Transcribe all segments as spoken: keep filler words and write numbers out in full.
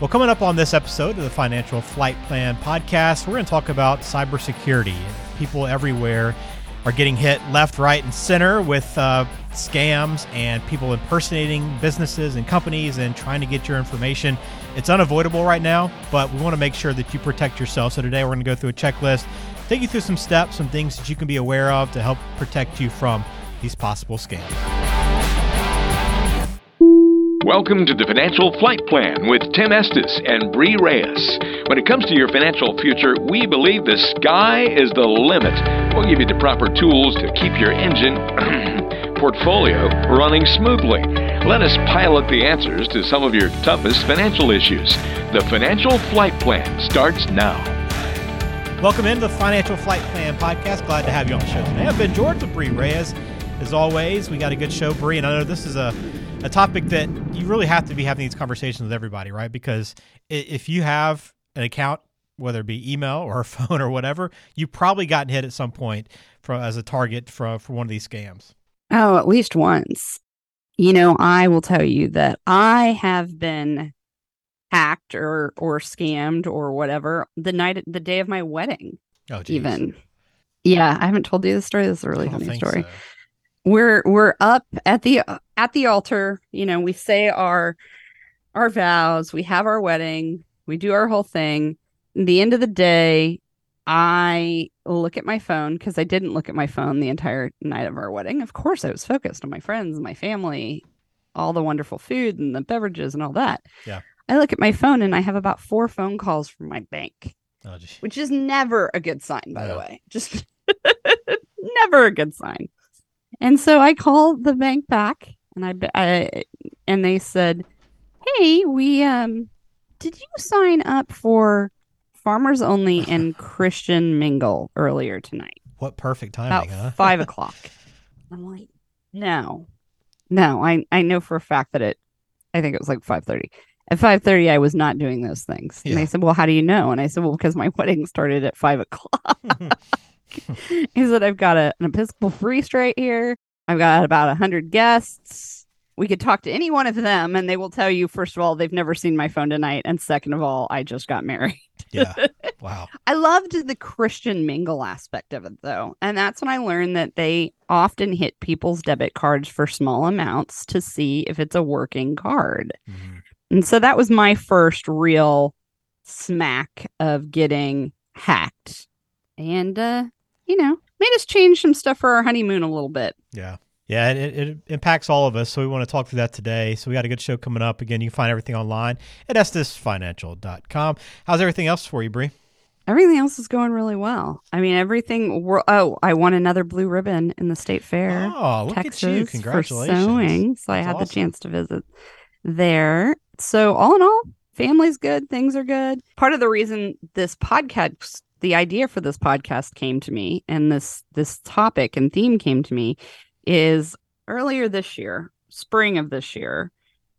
Well, coming up on this episode of the Financial Flight Plan podcast, we're going to talk about cybersecurity. People everywhere are getting hit left, right, and center with uh, scams and people impersonating businesses and companies and trying to get your information. It's unavoidable right now, but we want to make sure that you protect yourself. So today we're going to go through a checklist, take you through some steps, some things that you can be aware of to help protect you from these possible scams. Welcome to the Financial Flight Plan with Tim Estes and Bree Reyes. When it comes to your financial future, we believe the sky is the limit. We'll give you the proper tools to keep your engine portfolio running smoothly. Let us pilot the answers to some of your toughest financial issues. The Financial Flight Plan starts now. Welcome into the Financial Flight Plan podcast. Glad to have you on the show today. I've been George with Bree Reyes. As always, we got a good show, Bree, and I know this is a A topic that you really have to be having these conversations with everybody, right? Because if you have an account, whether it be email or phone or whatever, you've probably gotten hit at some point for, as a target for, for one of these scams. Oh, at least once. You know, I will tell you that I have been hacked or or scammed or whatever the night, the day of my wedding. Oh, geez. Even. Yeah, I haven't told you the story. This is a really funny story. So. We're we're up at the at the altar, you know, we say our our vows, we have our wedding, we do our whole thing. At the end of the day, I look at my phone because I didn't look at my phone the entire night of our wedding. Of course, I was focused on my friends and my family, all the wonderful food and the beverages and all that. Yeah. I look at my phone and I have about four phone calls from my bank, oh, which is never a good sign, by yeah. the way. Just never a good sign. And so I called the bank back, and I, I and they said, "Hey, we um, did you sign up for Farmers Only and Christian Mingle earlier tonight?" What perfect timing! About huh? five o'clock. I'm like, no, no. I, I know for a fact that it. I think it was like five thirty. At five thirty, I was not doing those things. Yeah. And they said, "Well, how do you know?" And I said, "Well, because my wedding started at five o'clock." He said, I've got a, an Episcopal priest right here. I've got about one hundred guests. We could talk to any one of them, and they will tell you, first of all, they've never seen my phone tonight. And second of all, I just got married. Yeah. Wow. I loved the Christian Mingle aspect of it, though. And that's when I learned that they often hit people's debit cards for small amounts to see if it's a working card. Mm-hmm. And so that was my first real smack of getting hacked. And, uh, you know, made us change some stuff for our honeymoon a little bit. Yeah. Yeah, it, it impacts all of us, so we want to talk through that today. So we got a good show coming up. Again, you can find everything online at estes financial dot com. How's everything else for you, Bree? Everything else is going really well. I mean, everything. We're, oh, I won another blue ribbon in the state fair. Oh, look Texas at you. Congratulations. For sewing, so That's I had awesome. the chance to visit there. So all in all, family's good. Things are good. Part of the reason this podcast... The idea for this podcast came to me, and this this topic and theme came to me, is earlier this year, spring of this year,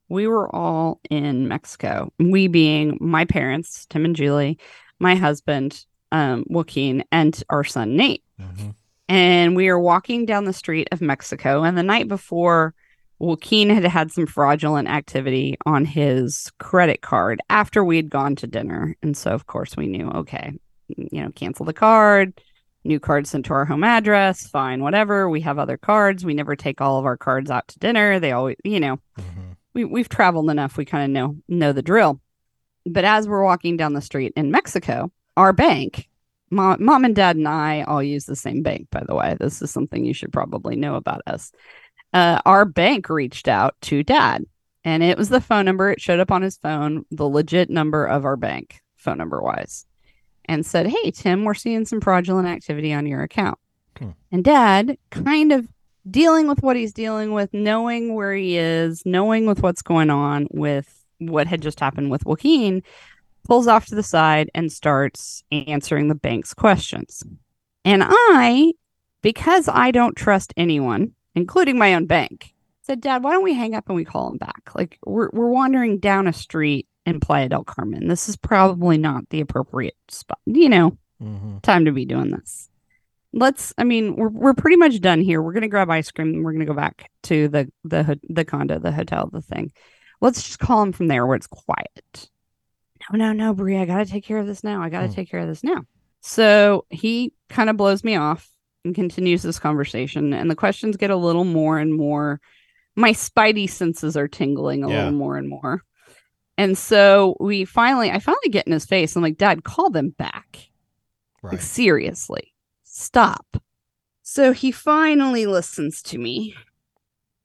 we were all in Mexico. We being my parents, Tim and Julie, my husband, um, Joaquin, and our son, Nate. Mm-hmm. And we are walking down the street of Mexico. And the night before, Joaquin had had some fraudulent activity on his credit card after we had gone to dinner. And so, of course, we knew, okay. You know, cancel the card, new card sent to our home address, fine, whatever. We have other cards. We never take all of our cards out to dinner. They always, you know, mm-hmm. we, we've traveled enough. We kind of know, know the drill. But as we're walking down the street in Mexico, our bank, mom, mom and dad and I all use the same bank, by the way. This is something you should probably know about us. Uh, our bank reached out to dad, and it was the phone number. It showed up on his phone, the legit number of our bank, phone number wise. And said, hey, Tim, we're seeing some fraudulent activity on your account. Hmm. And dad, kind of dealing with what he's dealing with, knowing where he is, knowing with what's going on with what had just happened with Joaquin, pulls off to the side and starts answering the bank's questions. And I, because I don't trust anyone, including my own bank, said, Dad, why don't we hang up and we call him back? Like, we're we're wandering down a street in Playa del Carmen. This is probably not the appropriate spot, you know, mm-hmm. time to be doing this. Let's, I mean, we're we're pretty much done here. We're going to grab ice cream and we're going to go back to the, the, the condo, the hotel, the thing. Let's just call him from there where it's quiet. no, no, no, Bree, I got to take care of this now. I got to mm. take care of this now. So he kind of blows me off and continues this conversation. And the questions get a little more and more. My spidey senses are tingling a yeah. little more and more. And so we finally, I finally get in his face. I'm like, Dad, call them back. Right. Like, seriously, stop. So he finally listens to me.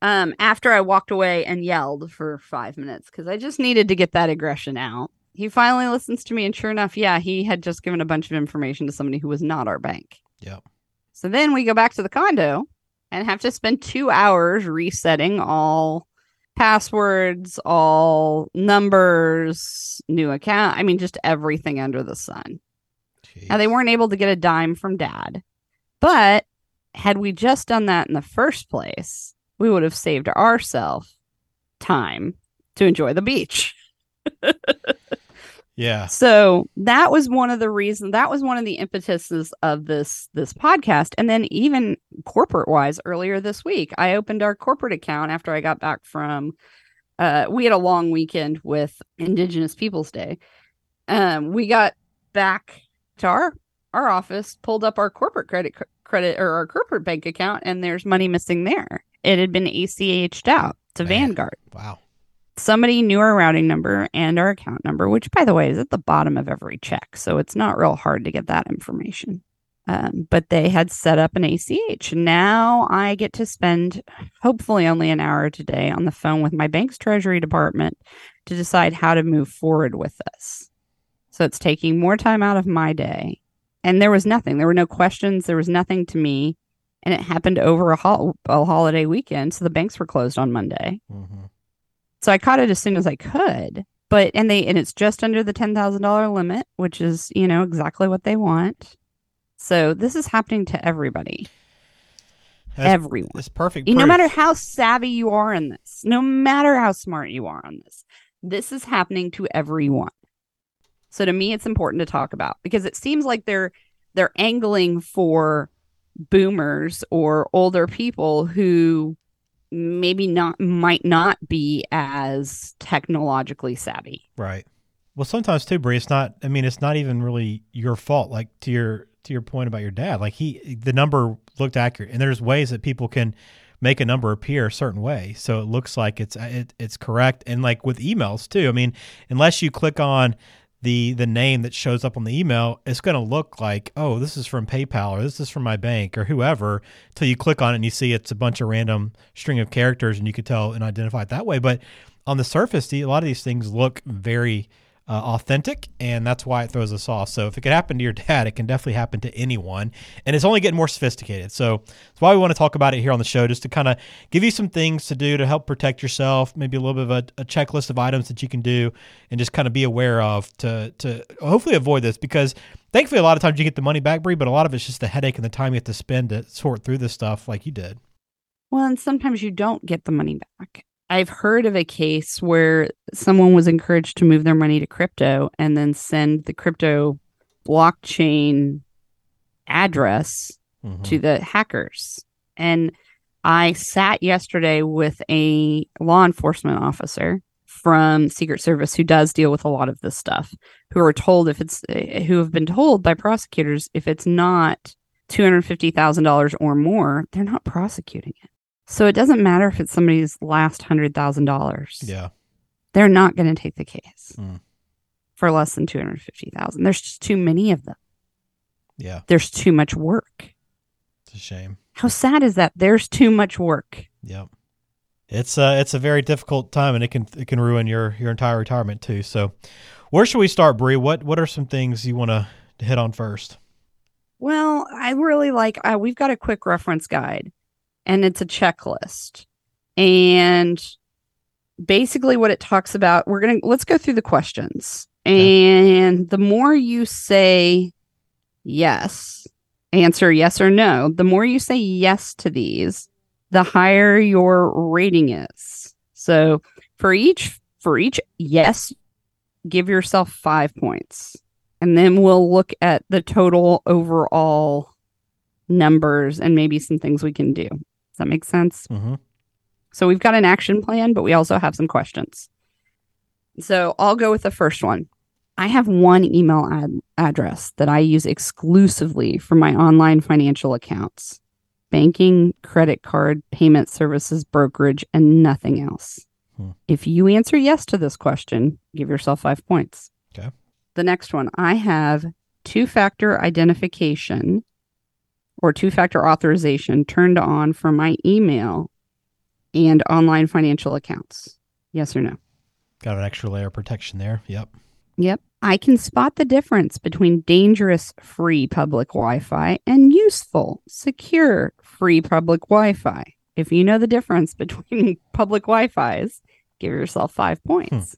Um, after I walked away and yelled for five minutes because I just needed to get that aggression out. He finally listens to me, and sure enough, yeah, he had just given a bunch of information to somebody who was not our bank. Yep. So then we go back to the condo and have to spend two hours resetting all passwords, all numbers, new account. I mean, just everything under the sun. Jeez. Now, they weren't able to get a dime from Dad, but had we just done that in the first place, we would have saved ourselves time to enjoy the beach. Yeah. So that was one of the reasons, that was one of the impetuses of this, this podcast. And then even corporate wise, earlier this week, I opened our corporate account after I got back from, uh, we had a long weekend with Indigenous Peoples Day. Um, we got back to our, our office, pulled up our corporate credit credit or our corporate bank account, and there's money missing there. It had been A C H'd out to Man. Vanguard. Wow. Somebody knew our routing number and our account number, which, by the way, is at the bottom of every check. So it's not real hard to get that information. Um, but they had set up an A C H. Now I get to spend hopefully only an hour today on the phone with my bank's treasury department to decide how to move forward with this. So it's taking more time out of my day. And there was nothing. There were no questions. There was nothing to me. And it happened over a, hol- a holiday weekend, so the banks were closed on Monday. Mm-hmm. So I caught it as soon as I could. But and they and it's just under the ten thousand dollars limit, which is, you know, exactly what they want. So this is happening to everybody. That's, everyone. It's perfect proof. No matter how savvy you are in this, no matter how smart you are on this, this is happening to everyone. So to me, it's important to talk about because it seems like they're they're angling for boomers or older people who maybe not might not be as technologically savvy. Right. Well, sometimes too, Bree, it's not, I mean, it's not even really your fault. Like to your, to your point about your dad, like he, the number looked accurate, and there's ways that people can make a number appear a certain way. So it looks like it's, it, it's correct. And like with emails too, I mean, unless you click on the the name that shows up on the email, it's going to look like, oh, this is from PayPal or this is from my bank or whoever, till you click on it and you see it's a bunch of random string of characters, and you could tell and identify it that way. But on the surface, the, a lot of these things look very uh, authentic, and that's why it throws us off. So if it could happen to your dad, it can definitely happen to anyone, and it's only getting more sophisticated. So that's why we want to talk about it here on the show, just to kind of give you some things to do to help protect yourself, maybe a little bit of a, a checklist of items that you can do and just kind of be aware of to to hopefully avoid this, because thankfully a lot of times you get the money back, Bree, but a lot of it's just the headache and the time you have to spend to sort through this stuff like you did. Well, and sometimes you don't get the money back. I've heard of a case where someone was encouraged to move their money to crypto and then send the crypto blockchain address mm-hmm. to the hackers. And I sat yesterday with a law enforcement officer from Secret Service who does deal with a lot of this stuff, who are told if it's, who have been told by prosecutors, if it's not two hundred fifty thousand dollars or more, they're not prosecuting it. So it doesn't matter if it's somebody's last one hundred thousand dollars. Yeah. They're not going to take the case mm. for less than two hundred fifty thousand dollars. There's just too many of them. Yeah. There's too much work. It's a shame. How sad is that? There's too much work. Yep. It's uh it's a very difficult time, and it can it can ruin your your entire retirement too. So where should we start, Bree? What what are some things you want to hit on first? Well, I really like uh, we've got a quick reference guide. And it's a checklist. And basically what it talks about, we're going to, let's go through the questions. And yeah. the more you say yes, answer yes or no, the more you say yes to these, the higher your rating is. So for each, for each yes, give yourself five points. And then we'll look at the total overall numbers and maybe some things we can do. Does that make sense? Mm-hmm. So we've got an action plan, but we also have some questions. So I'll go with the first one. I have one email ad- address that I use exclusively for my online financial accounts, banking, credit card, payment services, brokerage, and nothing else. Hmm. If you answer yes to this question, give yourself five points. Okay. The next one, I have two-factor identification or two-factor authorization turned on for my email and online financial accounts. Yes or no? Got an extra layer of protection there. Yep. Yep. I can spot the difference between dangerous free public Wi-Fi and useful, secure free public Wi-Fi. If you know the difference between public Wi-Fis, give yourself five points.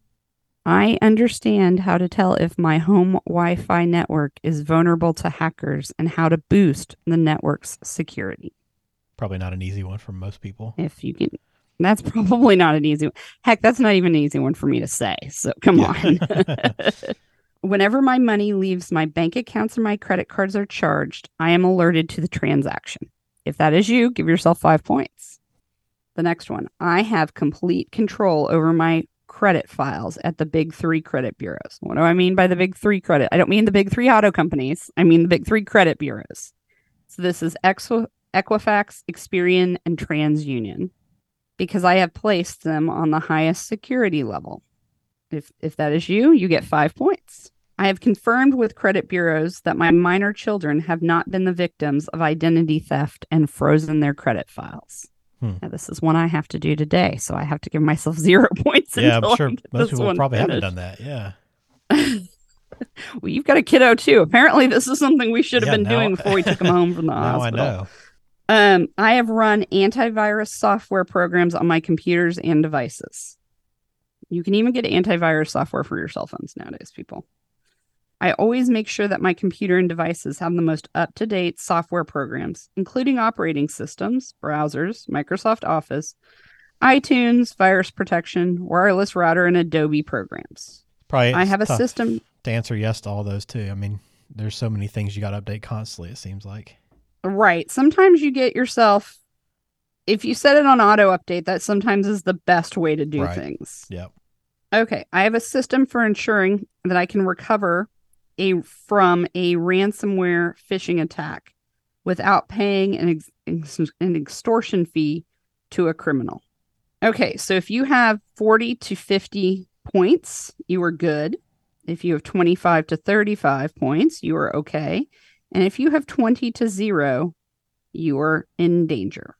Hmm. I understand how to tell if my home Wi-Fi network is vulnerable to hackers and how to boost the network's security. Probably not an easy one for most people. If you can... That's probably not an easy one. Heck, that's not even an easy one for me to say. So come on. Whenever my money leaves my bank accounts or my credit cards are charged, I am alerted to the transaction. If that is you, give yourself five points. The next one, I have complete control over my credit files at the big three credit bureaus. What do I mean by the big three credit? I don't mean the big three auto companies. I mean the big three credit bureaus. So this is Equ- Equifax, Experian, and TransUnion. Because I have placed them on the highest security level. If if that is you, you get five points. I have confirmed with credit bureaus that my minor children have not been the victims of identity theft and frozen their credit files. Hmm. Now, this is one I have to do today, so I have to give myself zero points. Yeah, I'm sure most people probably finished. haven't done that. Yeah. Well, you've got a kiddo too. Apparently, this is something we should have yeah, been now, doing before we took him home from the now hospital. I know. Um, I have run antivirus software programs on my computers and devices. You can even get antivirus software for your cell phones nowadays, people. I always make sure that my computer and devices have the most up-to-date software programs, including operating systems, browsers, Microsoft Office, iTunes, virus protection, wireless router, and Adobe programs. Probably I have a system to answer yes to all those too. I mean, there's so many things you got to update constantly, it seems like. Right. Sometimes you get yourself, if you set it on auto update, that sometimes is the best way to do right. things. Yep. Okay. I have a system for ensuring that I can recover a from a ransomware phishing attack without paying an, ex, an extortion fee to a criminal. Okay. So if you have forty to fifty points, you are good. If you have twenty-five to thirty-five points, you are okay. And if you have twenty to zero, you are in danger.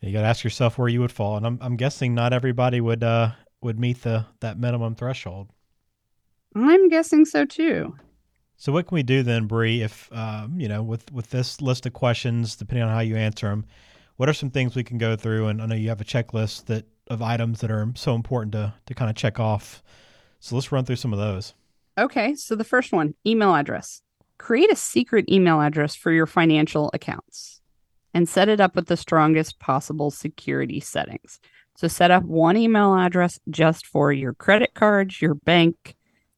You got to ask yourself where you would fall. And I'm I'm guessing not everybody would uh would meet the that minimum threshold. I'm guessing so too. So what can we do then, Bree, if, um, you know, with, with this list of questions, depending on how you answer them, what are some things we can go through? And I know you have a checklist that of items that are so important to, to kind of check off. So let's run through some of those. Okay. So the first one, email address. Create a secret email address for your financial accounts and set it up with the strongest possible security settings. So set up one email address just for your credit cards, your bank,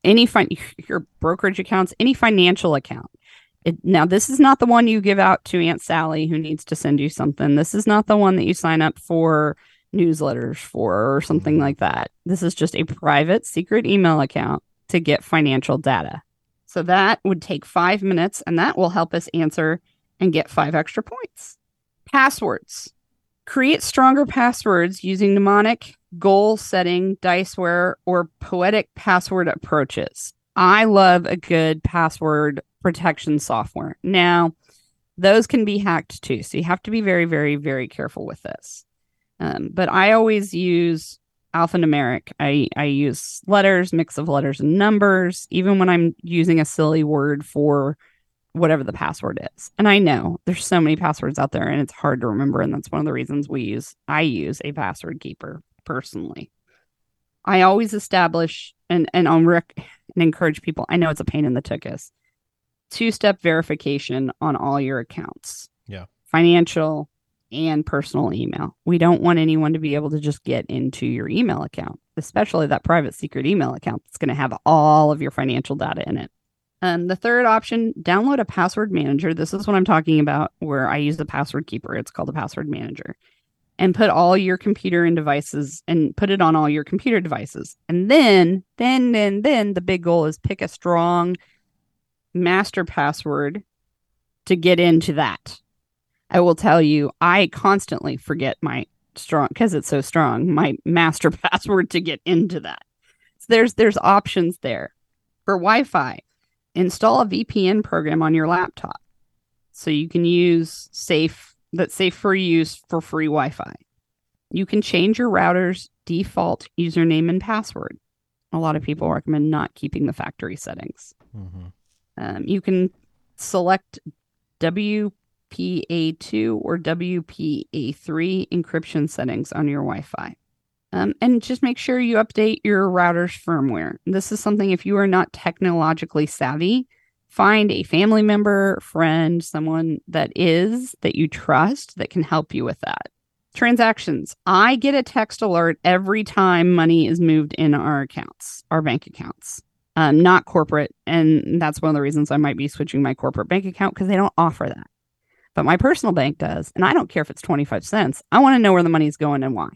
any fin- your brokerage accounts, any financial account. It, now, this is not the one you give out to Aunt Sally who needs to send you something. This is not the one that you sign up for newsletters for or something like that. This is just a private secret email account to get financial data. So that would take five minutes, and that will help us answer and get five extra points. Passwords. Create stronger passwords using mnemonic, goal-setting, diceware, or poetic password approaches. I love a good password protection software. Now, those can be hacked too, so you have to be very, very, very careful with this. Um, but I always use... alphanumeric. I, I use letters, mix of letters and numbers, even when I'm using a silly word for whatever the password is. And I know there's so many passwords out there and it's hard to remember. And that's one of the reasons we use, I use a password keeper personally. I always establish and, and on rec- and encourage people. I know it's a pain in the tuchus. Two-step verification on all your accounts. Yeah. Financial and personal email. We don't want anyone to be able to just get into your email account, especially that private secret email account that's going to have all of your financial data in it. Um, the third option, download a password manager. This is what I'm talking about where I use the password keeper. It's called a password manager. and put all your computer and devices and put it on all your computer devices. And then, then, then, then the big goal is pick a strong master password to get into that. I will tell you, I constantly forget my strong, because it's so strong, my master password to get into that. So there's there's options there. For Wi-Fi, install a V P N program on your laptop so you can use safe, that's safe for use for free Wi-Fi. You can change your router's default username and password. A lot of people recommend not keeping the factory settings. Mm-hmm. Um, you can select W P A two or W P A three encryption settings on your Wi-Fi. Um, and just make sure you update your router's firmware. This is something, if you are not technologically savvy, find a family member, friend, someone that is, that you trust, that can help you with that. Transactions. I get a text alert every time money is moved in our accounts, our bank accounts. Um, not corporate, and that's one of the reasons I might be switching my corporate bank account, because they don't offer that. But my personal bank does, and I don't care if it's twenty-five cents. I want to know where the money's going and why.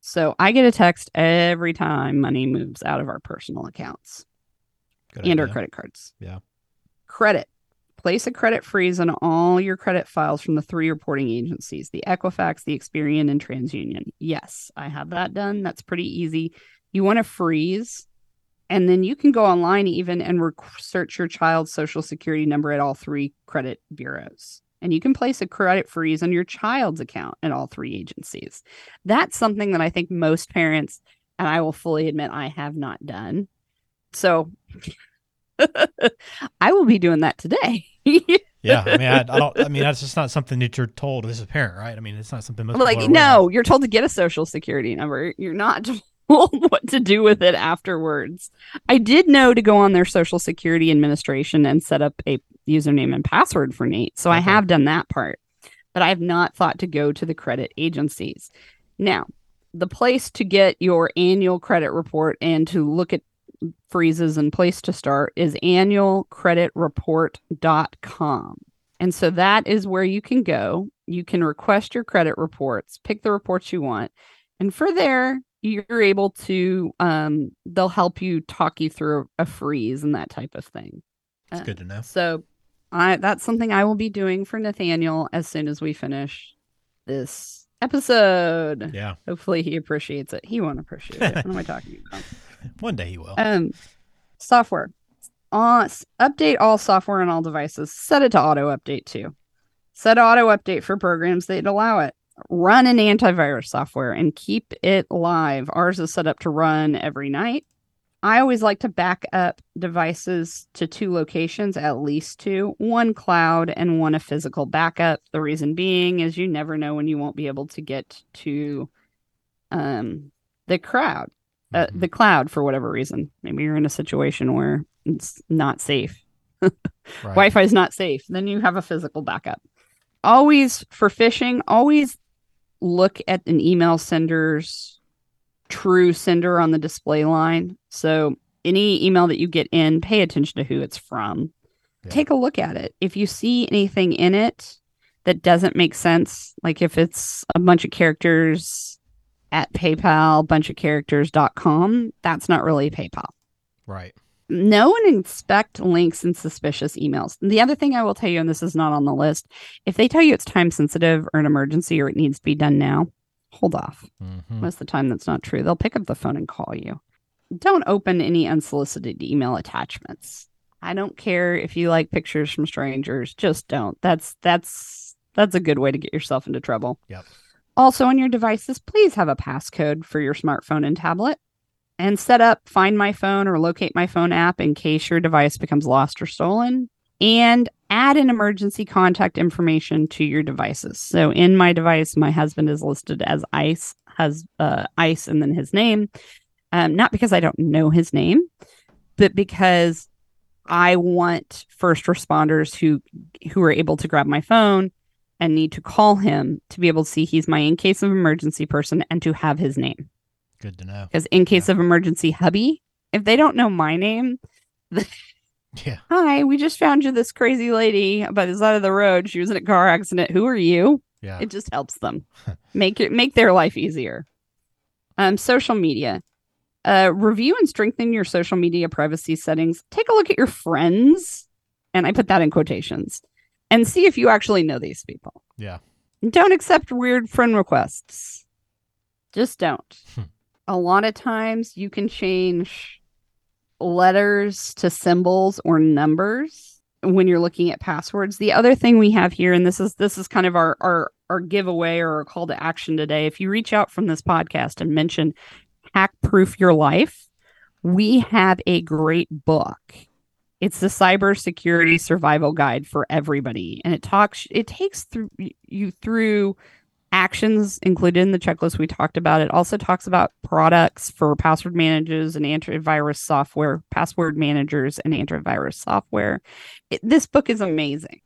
So I get a text every time money moves out of our personal accounts Good and idea. Our credit cards. Yeah. Credit. Place a credit freeze on all your credit files from the three reporting agencies, the Equifax, the Experian, and TransUnion. Yes, I have that done. That's pretty easy. You want to freeze, and then you can go online even and rec- search your child's social security number at all three credit bureaus. And you can place a credit freeze on your child's account at all three agencies. That's something that I think most parents, and I will fully admit, I have not done. So I will be doing that today. Yeah, I mean, I, I don't. I mean, that's just not something that you're told as a parent, right? I mean, it's not something most like. No, you're told to get a social security number. You're not told what to do with it afterwards. I did know to go on their Social Security Administration and set up a username and password for Nate. So okay. I have done that part, but I have not thought to go to the credit agencies. Now, the place to get your annual credit report and to look at freezes and place to start is annual credit report dot com. And so that is where you can go. You can request your credit reports, pick the reports you want. And for there, you're able to, um, they'll help you talk you through a freeze and that type of thing. It's uh, good to know. So I, that's something I will be doing for Nathaniel as soon as we finish this episode. Yeah. Hopefully he appreciates it. He won't appreciate it. What am I talking about? One day he will. Um, software. Uh, update all software on all devices. Set it to auto-update too. Set auto-update for programs that allow it. Run an antivirus software and keep it live. Ours is set up to run every night. I always like to back up devices to two locations, at least two, one cloud and one a physical backup. The reason being is you never know when you won't be able to get to um, the crowd, uh, the cloud for whatever reason. Maybe you're in a situation where it's not safe. Right. Wi-Fi is not safe. Then you have a physical backup. Always for phishing, always look at an email sender's true sender on the display line. So any email that you get in, pay attention to who it's from. Yeah. Take a look at it. If you see anything in it that doesn't make sense, like if it's a bunch of characters at PayPal, bunch of characters dot com, that's not really PayPal. Right. Know and inspect links and suspicious emails. And the other thing I will tell you, and this is not on the list, if they tell you it's time sensitive or an emergency or it needs to be done now, hold off. Mm-hmm. Most of the time that's not true. They'll pick up the phone and call you. Don't open any unsolicited email attachments. I don't care if you like pictures from strangers. Just don't. That's that's that's a good way to get yourself into trouble. Yep. Also on your devices, please have a passcode for your smartphone and tablet. And set up Find My Phone or Locate My Phone app in case your device becomes lost or stolen. And add an emergency contact information to your devices. So in my device, my husband is listed as ICE, has uh, ICE and then his name. Um, not because I don't know his name, but because I want first responders who who are able to grab my phone and need to call him to be able to see he's my in case of emergency person and to have his name. Good to know. Because in case yeah. of emergency hubby, if they don't know my name, yeah. Hi, we just found you this crazy lady by the side of the road. She was in a car accident. Who are you? Yeah. It just helps them make it, make their life easier. Um, social media. Uh, review and strengthen your social media privacy settings. Take a look at your friends, and I put that in quotations, and see if you actually know these people. Yeah. Don't accept weird friend requests. Just don't. Hmm. A lot of times you can change letters to symbols or numbers when you're looking at passwords. The other thing we have here, and this is this is kind of our our, our giveaway or our call to action today. If you reach out from this podcast and mention Hack Proof Your Life, we have a great book. It's the Cybersecurity Survival Guide for everybody, and it talks. It takes through you through actions included in the checklist we talked about. It also talks about products for password managers and antivirus software, password managers and antivirus software. It, this book is amazing.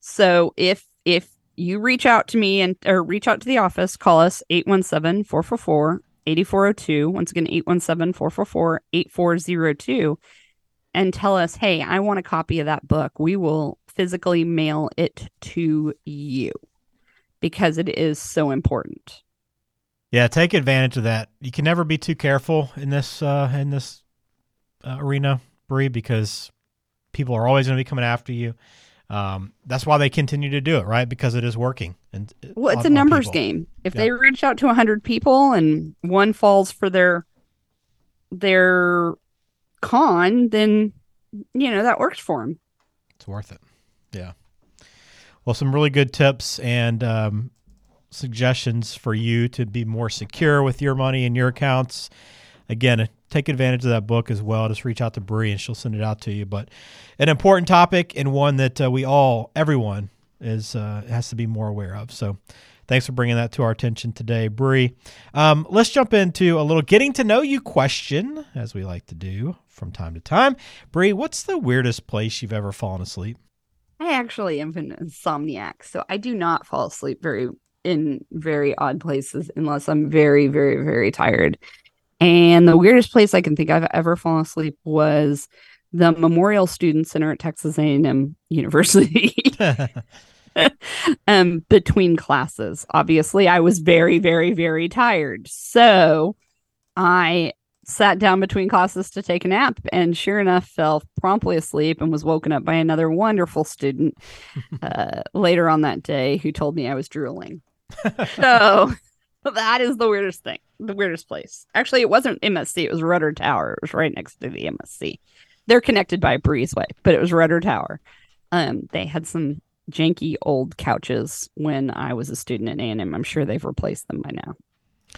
So if if you reach out to me and or reach out to the office, call us eight one seven, four four four, eight four zero two. Once again, eight one seven, four four four, eight four zero two, and tell us, hey, I want a copy of that book. We will physically mail it to you because it is so important. Yeah, take advantage of that. You can never be too careful in this uh, in this uh, arena, Bree, because people are always going to be coming after you. Um, that's why they continue to do it, right? Because it is working. And well, it's on, a numbers game. If yeah. they reach out to one hundred people and one falls for their their con, then, you know, that works for them. It's worth it. Yeah. Well, some really good tips and um, suggestions for you to be more secure with your money and your accounts. Again, take advantage of that book as well. Just reach out to Bree and she'll send it out to you. But an important topic and one that uh, we all, everyone, is uh, has to be more aware of. So thanks for bringing that to our attention today, Bree. Um, let's jump into a little getting to know you question, as we like to do from time to time. Bree, what's the weirdest place you've ever fallen asleep? I actually am an insomniac, so I do not fall asleep very in very odd places unless I'm very, very, very tired. And the weirdest place I can think I've ever fallen asleep was the Memorial Student Center at Texas A and M University um, between classes. Obviously, I was very, very, very tired. So I sat down between classes to take a nap and sure enough fell promptly asleep and was woken up by another wonderful student uh, later on that day who told me I was drooling. So that is the weirdest thing. The weirdest place. Actually, it wasn't M S C. It was Rudder Tower. It was right next to the M S C. They're connected by a breezeway, but it was Rudder Tower. Um, they had some janky old couches when I was a student at A and M. I'm sure they've replaced them by now.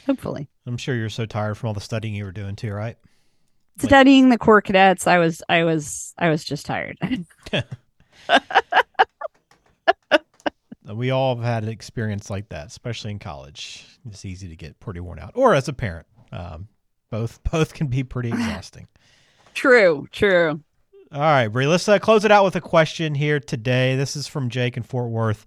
Hopefully. I'm sure you're so tired from all the studying you were doing too, right? Like- studying the corps cadets. I was, I was, I was just tired. We all have had an experience like that, especially in college. It's easy to get pretty worn out, or as a parent. Um, both both can be pretty exhausting. True, true. All right, Bree, let's uh, close it out with a question here today. This is from Jake in Fort Worth.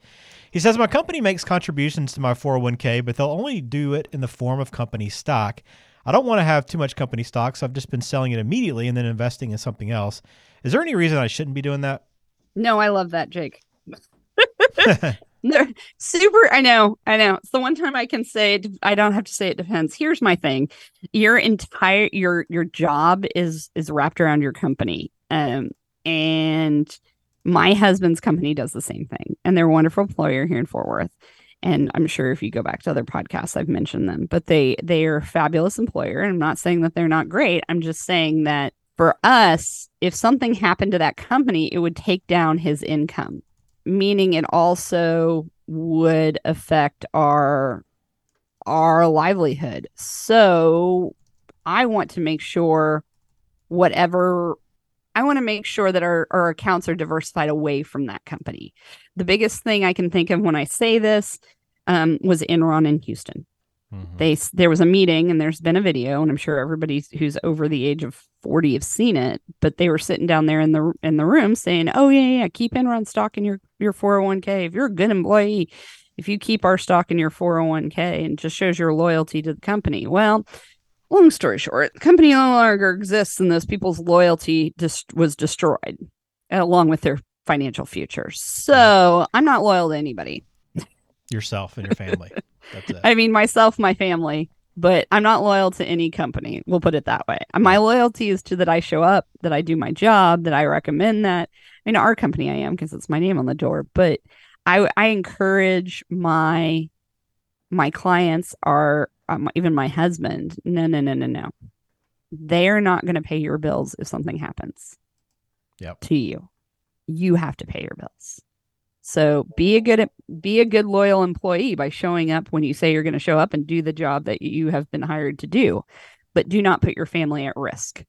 He says, my company makes contributions to my four oh one k, but they'll only do it in the form of company stock. I don't want to have too much company stock, so I've just been selling it immediately and then investing in something else. Is there any reason I shouldn't be doing that? No, I love that, Jake. Super. I know. I know. It's the one time I can say it, I don't have to say it depends. Here's my thing. Your entire your your job is is wrapped around your company. Um, and my husband's company does the same thing. And they're a wonderful employer here in Fort Worth. And I'm sure if you go back to other podcasts, I've mentioned them. But they they are a fabulous employer. And I'm not saying that they're not great. I'm just saying that for us, if something happened to that company, it would take down his income. Meaning it also would affect our our livelihood. So I want to make sure whatever I want to make sure that our, our accounts are diversified away from that company. The biggest thing I can think of when I say this um, was Enron in Houston. Mm-hmm. They there was a meeting and there's been a video, and I'm sure everybody who's over the age of forty have seen it, but they were sitting down there in the in the room saying, oh yeah, yeah, keep Enron stock in your, your four oh one k. If you're a good employee, if you keep our stock in your four oh one k, and just shows your loyalty to the company. Well, long story short, the company no longer exists and those people's loyalty just was destroyed along with their financial future. So I'm not loyal to anybody. Yourself and your family. That's it. I mean, myself, my family, but I'm not loyal to any company. We'll put it that way. My loyalty is to that I show up, that I do my job, that I recommend that. I mean, our company I am because it's my name on the door, but I, I encourage my my clients are um, even my husband. No, no, no, no, no. They are not going to pay your bills if something happens yep. to you. You have to pay your bills. So be a good be a good loyal employee by showing up when you say you're going to show up and do the job that you have been hired to do, but do not put your family at risk.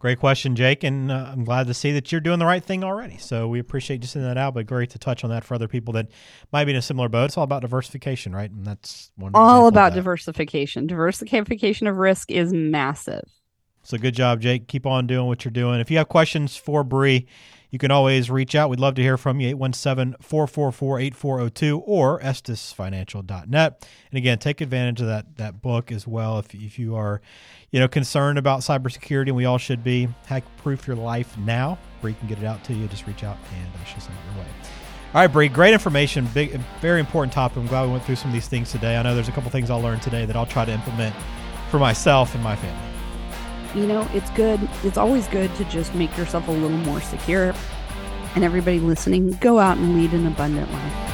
Great question, Jake, and uh, I'm glad to see that you're doing the right thing already. So we appreciate you sending that out, but great to touch on that for other people that might be in a similar boat. It's all about diversification, right? And that's one all about diversification. Diversification of risk is massive. So good job, Jake. Keep on doing what you're doing. If you have questions for Bree, you can always reach out. We'd love to hear from you, eight one seven, four four four, eight four zero two or estes financial dot net. And again, take advantage of that that book as well if, if you are you know, concerned about cybersecurity, and we all should be. Hack Proof Your Life now. Bree can get it out to you. Just reach out and she'll send it your way. All right, Bree, great information. Big, very important topic. I'm glad we went through some of these things today. I know there's a couple things I'll learn today that I'll try to implement for myself and my family. You know, it's good. It's always good to just make yourself a little more secure. And everybody listening, go out and lead an abundant life.